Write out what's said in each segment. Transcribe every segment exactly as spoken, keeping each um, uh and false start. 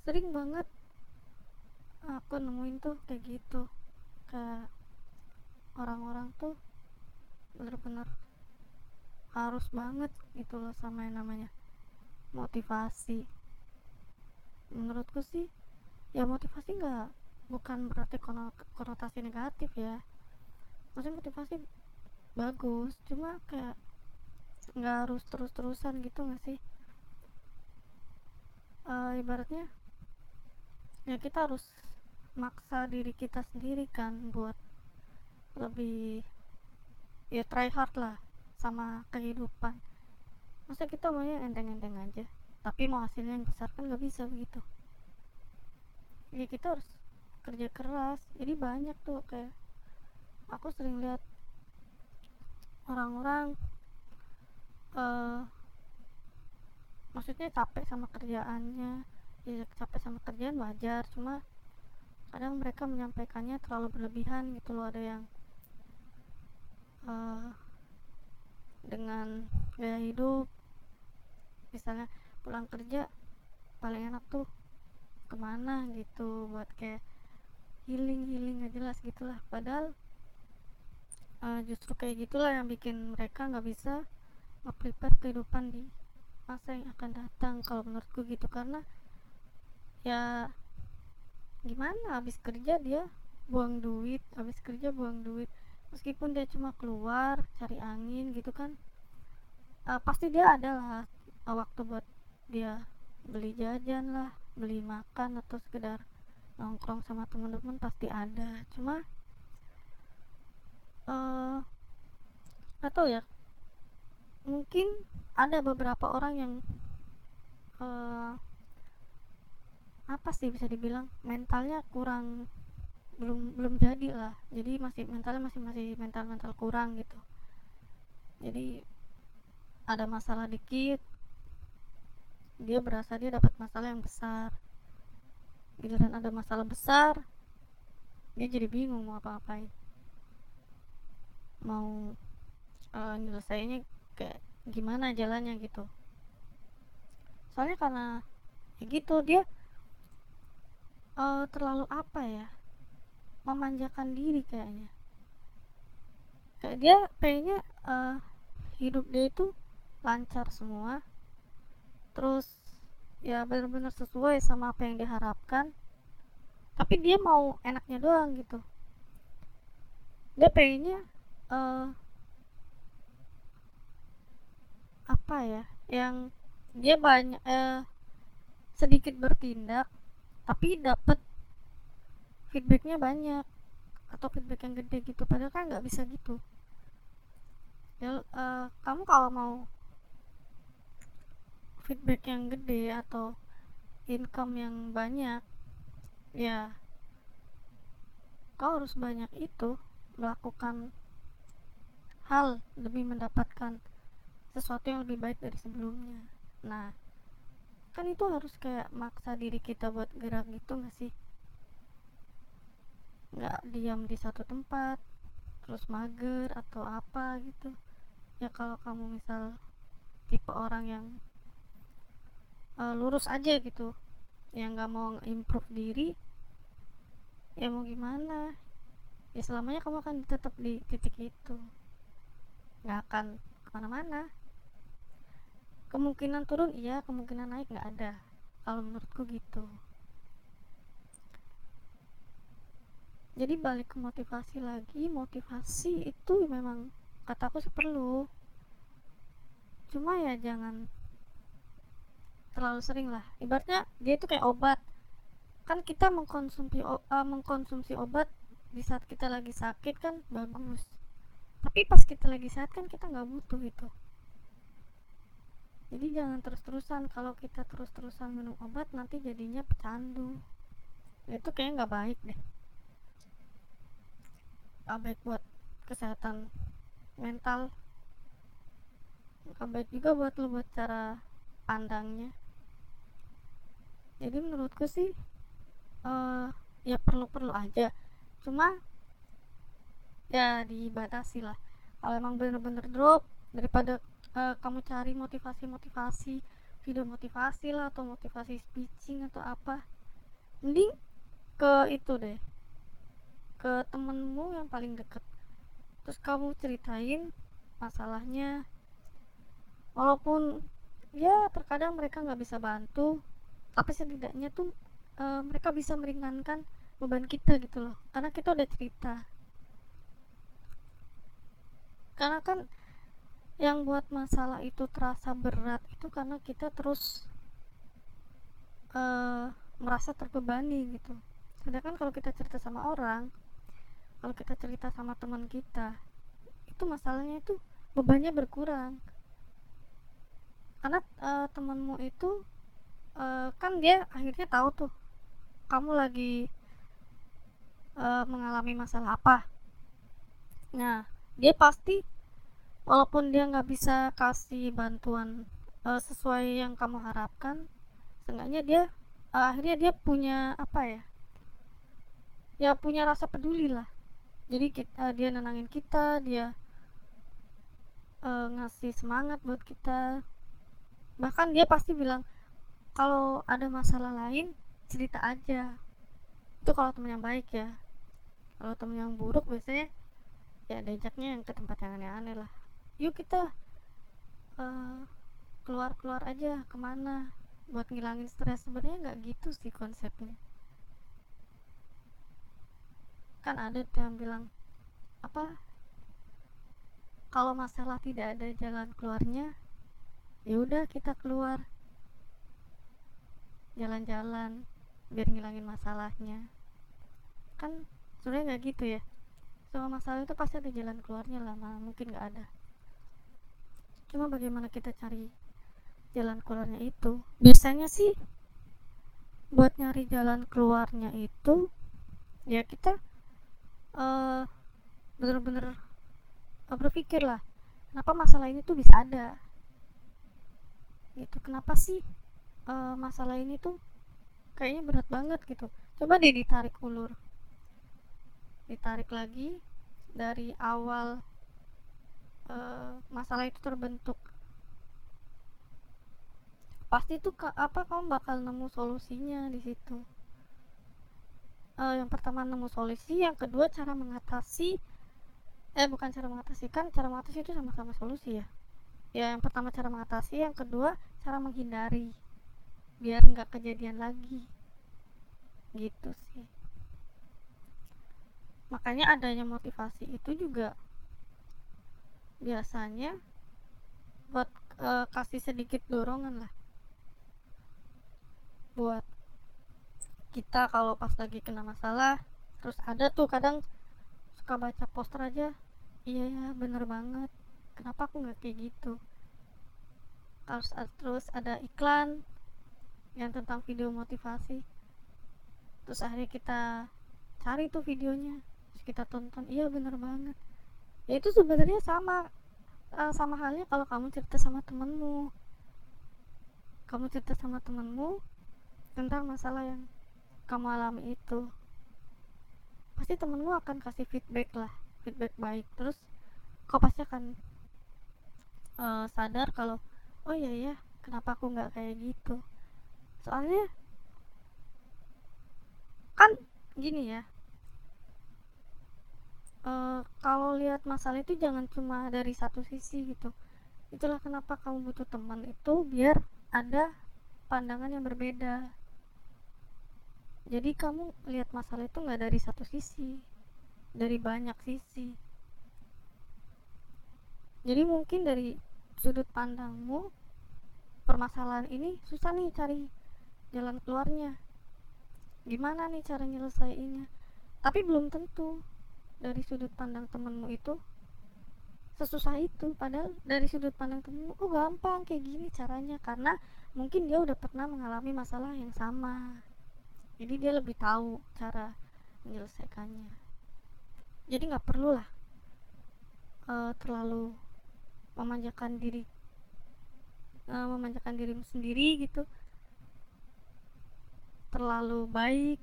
sering banget aku nemuin tuh kayak gitu, kayak orang-orang tuh benar-benar harus banget gitu loh sama yang namanya motivasi. Menurutku sih ya motivasi nggak, bukan berarti konotasi negatif ya, maksudnya motivasi bagus, cuma kayak nggak harus terus-terusan gitu nggak sih? Uh, ibaratnya ya kita harus maksa diri kita sendiri kan buat lebih ya try hard lah sama kehidupan. Masa kita maunya enteng-enteng aja tapi mau hasilnya yang besar kan gak bisa begitu ya, kita harus kerja keras. Jadi banyak tuh kayak aku sering lihat orang-orang uh, maksudnya capek sama kerjaannya. Ya, capek sama kerjaan wajar, cuma kadang mereka menyampaikannya terlalu berlebihan gitu loh. Ada yang uh, dengan gaya hidup misalnya pulang kerja paling enak tuh kemana gitu buat kayak healing-healing gak jelas gitulah, padahal uh, justru kayak gitulah yang bikin mereka gak bisa nge-prepare kehidupan di masa yang akan datang kalau menurutku gitu. Karena ya gimana, habis kerja dia buang duit, habis kerja buang duit meskipun dia cuma keluar cari angin gitu kan, uh, pasti dia adalah uh, waktu buat dia beli jajan lah, beli makan atau sekedar nongkrong sama teman-teman pasti ada. Cuma uh, atau ya mungkin ada beberapa orang yang uh, apa sih bisa dibilang mentalnya kurang, belum belum jadi lah, jadi masih mentalnya masih masih mental mental kurang gitu. Jadi ada masalah dikit dia berasa dia dapat masalah yang besar, giliran ada masalah besar dia jadi bingung mau apa-apain, mau uh, nyelesainnya kayak gimana jalannya gitu. Soalnya karena ya gitu dia Uh, terlalu apa ya, memanjakan diri kayaknya, kayak dia pengennya uh, hidup dia itu lancar semua, terus ya benar-benar sesuai sama apa yang diharapkan, tapi dia mau enaknya doang gitu. Dia pengennya uh, apa ya, yang dia banyak uh, sedikit bertindak tapi dapat feedbacknya banyak atau feedback yang gede gitu, padahal kan nggak bisa gitu ya. Uh, kamu kalau mau feedback yang gede atau income yang banyak ya kau harus banyak itu melakukan hal demi mendapatkan sesuatu yang lebih baik dari sebelumnya. Nah kan itu harus kayak maksa diri kita buat gerak gitu gak sih, gak diam di satu tempat terus mager atau apa gitu ya. Kalau kamu misal tipe orang yang uh, lurus aja gitu, yang gak mau improve diri ya mau gimana ya, selamanya kamu akan tetap di titik itu, gak akan kemana-mana. Kemungkinan turun iya, kemungkinan naik nggak ada kalau menurutku gitu. Jadi balik ke motivasi lagi, motivasi itu memang kataku sih perlu, cuma ya jangan terlalu sering lah. Ibaratnya dia itu kayak obat kan, kita mengkonsumsi uh, mengkonsumsi obat di saat kita lagi sakit kan bagus, tapi pas kita lagi sehat kan kita nggak butuh gitu. Jadi jangan terus-terusan, kalau kita terus-terusan minum obat nanti jadinya pecandu, itu kayaknya nggak baik deh, nggak baik buat kesehatan mental, nggak baik juga buat lo, buat cara pandangnya. Jadi menurutku sih uh, ya perlu-perlu aja, cuma ya dibatasi lah. Kalau emang bener-bener drop, daripada Uh, kamu cari motivasi-motivasi video motivasi lah atau motivasi speaking atau apa, mending ke itu deh, ke temenmu yang paling deket, terus kamu ceritain masalahnya. Walaupun ya terkadang mereka nggak bisa bantu, tapi setidaknya tuh e, mereka bisa meringankan beban kita gitu loh, karena kita udah cerita. Karena kan yang buat masalah itu terasa berat itu karena kita terus e, merasa terbebani gitu. Sedangkan kalau kita cerita sama orang, kalau kita cerita sama teman kita, itu masalahnya itu bebannya berkurang. Karena uh, temanmu itu uh, kan dia akhirnya tahu tuh kamu lagi uh, mengalami masalah apa. Nah, dia pasti walaupun dia nggak bisa kasih bantuan uh, sesuai yang kamu harapkan, seenggaknya dia uh, akhirnya dia punya apa ya? Ya punya rasa peduli lah. Jadi kita, dia nenangin kita, dia uh, ngasih semangat buat kita. Bahkan dia pasti bilang kalau ada masalah lain cerita aja. Itu kalau teman yang baik ya. Kalau teman yang buruk biasanya ya diajaknya yang ke tempat yang aneh-aneh lah. Yuk kita uh, keluar-keluar aja kemana buat ngilangin stres. Sebenarnya nggak gitu sih konsepnya. Kan ada tuh yang bilang apa, kalau masalah tidak ada jalan keluarnya ya udah kita keluar jalan-jalan biar ngilangin masalahnya. Kan sebenarnya nggak gitu ya, semua masalah itu pasti ada jalan keluarnya lah, nah, mungkin nggak ada, cuma bagaimana kita cari jalan keluarnya itu. Biasanya sih buat nyari jalan keluarnya itu ya kita uh, bener-bener uh, berpikir lah, kenapa masalah ini tuh bisa ada gitu, kenapa sih uh, masalah ini tuh kayaknya berat banget gitu. Coba deh ditarik ulur, ditarik lagi dari awal uh, masalah itu terbentuk, pasti tuh ka- apa kamu bakal nemu solusinya di situ. Uh, yang pertama nemu solusi, yang kedua cara mengatasi, eh bukan cara mengatasi kan cara mengatasi itu sama-sama solusi ya. Ya yang pertama cara mengatasi, yang kedua cara menghindari biar nggak kejadian lagi gitu sih. Makanya adanya motivasi itu juga biasanya buat e, kasih sedikit dorongan lah buat kita kalau pas lagi kena masalah. Terus ada tuh kadang suka baca poster aja, iya ya bener banget, kenapa aku nggak kayak gitu. Terus, terus ada iklan yang tentang video motivasi, terus akhirnya kita cari tuh videonya, terus kita tonton, iya bener banget. Ya itu sebenarnya sama uh, sama halnya kalau kamu cerita sama temenmu kamu cerita sama temenmu tentang masalah yang kamu alami itu, pasti temenmu akan kasih feedback lah, feedback baik. Terus kau pasti akan Uh, sadar kalau oh iya ya kenapa aku nggak kayak gitu. Soalnya kan gini ya, uh, kalau lihat masalah itu jangan cuma dari satu sisi gitu. Itulah kenapa kamu butuh teman itu, biar ada pandangan yang berbeda. Jadi kamu lihat masalah itu nggak dari satu sisi, dari banyak sisi. Jadi mungkin dari sudut pandangmu permasalahan ini susah nih cari jalan keluarnya, gimana nih cara nyelesainnya, tapi belum tentu dari sudut pandang temenmu itu sesusah itu. Padahal dari sudut pandang temenmu oh gampang kayak gini caranya, karena mungkin dia udah pernah mengalami masalah yang sama, jadi dia lebih tahu cara menyelesaikannya. Jadi gak perlulah uh, terlalu memanjakan diri uh, memanjakan dirimu sendiri gitu, terlalu baik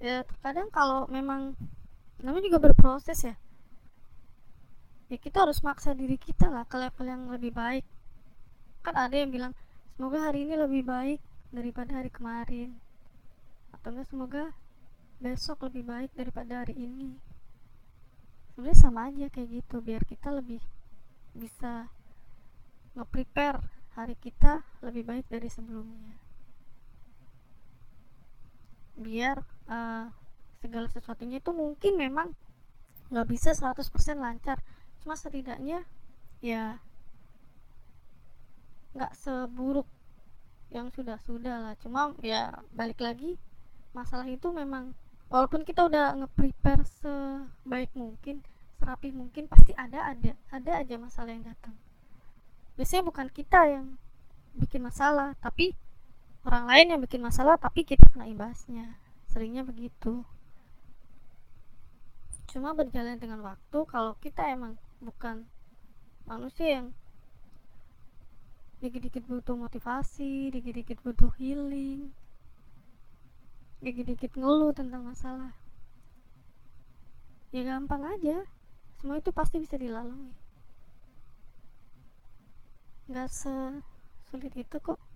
ya. Terkadang kalau memang namanya juga berproses ya, ya kita harus maksa diri kita lah ke level yang lebih baik. Kan ada yang bilang Semoga hari ini lebih baik daripada hari kemarin, atau enggak semoga besok lebih baik daripada hari ini. Sebenarnya sama aja kayak gitu, biar kita lebih bisa nge-prepare hari kita lebih baik dari sebelumnya, biar uh, segala sesuatunya itu mungkin memang gak bisa seratus persen lancar, cuma setidaknya ya gak seburuk yang sudah-sudah lah. Cuma ya balik lagi, masalah itu memang walaupun kita udah nge-prepare sebaik mungkin, serapih mungkin, pasti ada ada ada aja masalah yang datang. Biasanya bukan kita yang bikin masalah, tapi orang lain yang bikin masalah, tapi kita kena imbasnya. Seringnya begitu. Cuma berjalan dengan waktu, kalau kita emang bukan manusia yang dikit-dikit butuh motivasi, dikit-dikit butuh healing, dikit-dikit ngeluh tentang masalah, ya gampang aja, semua itu pasti bisa dilalui. Gak sesulit itu kok.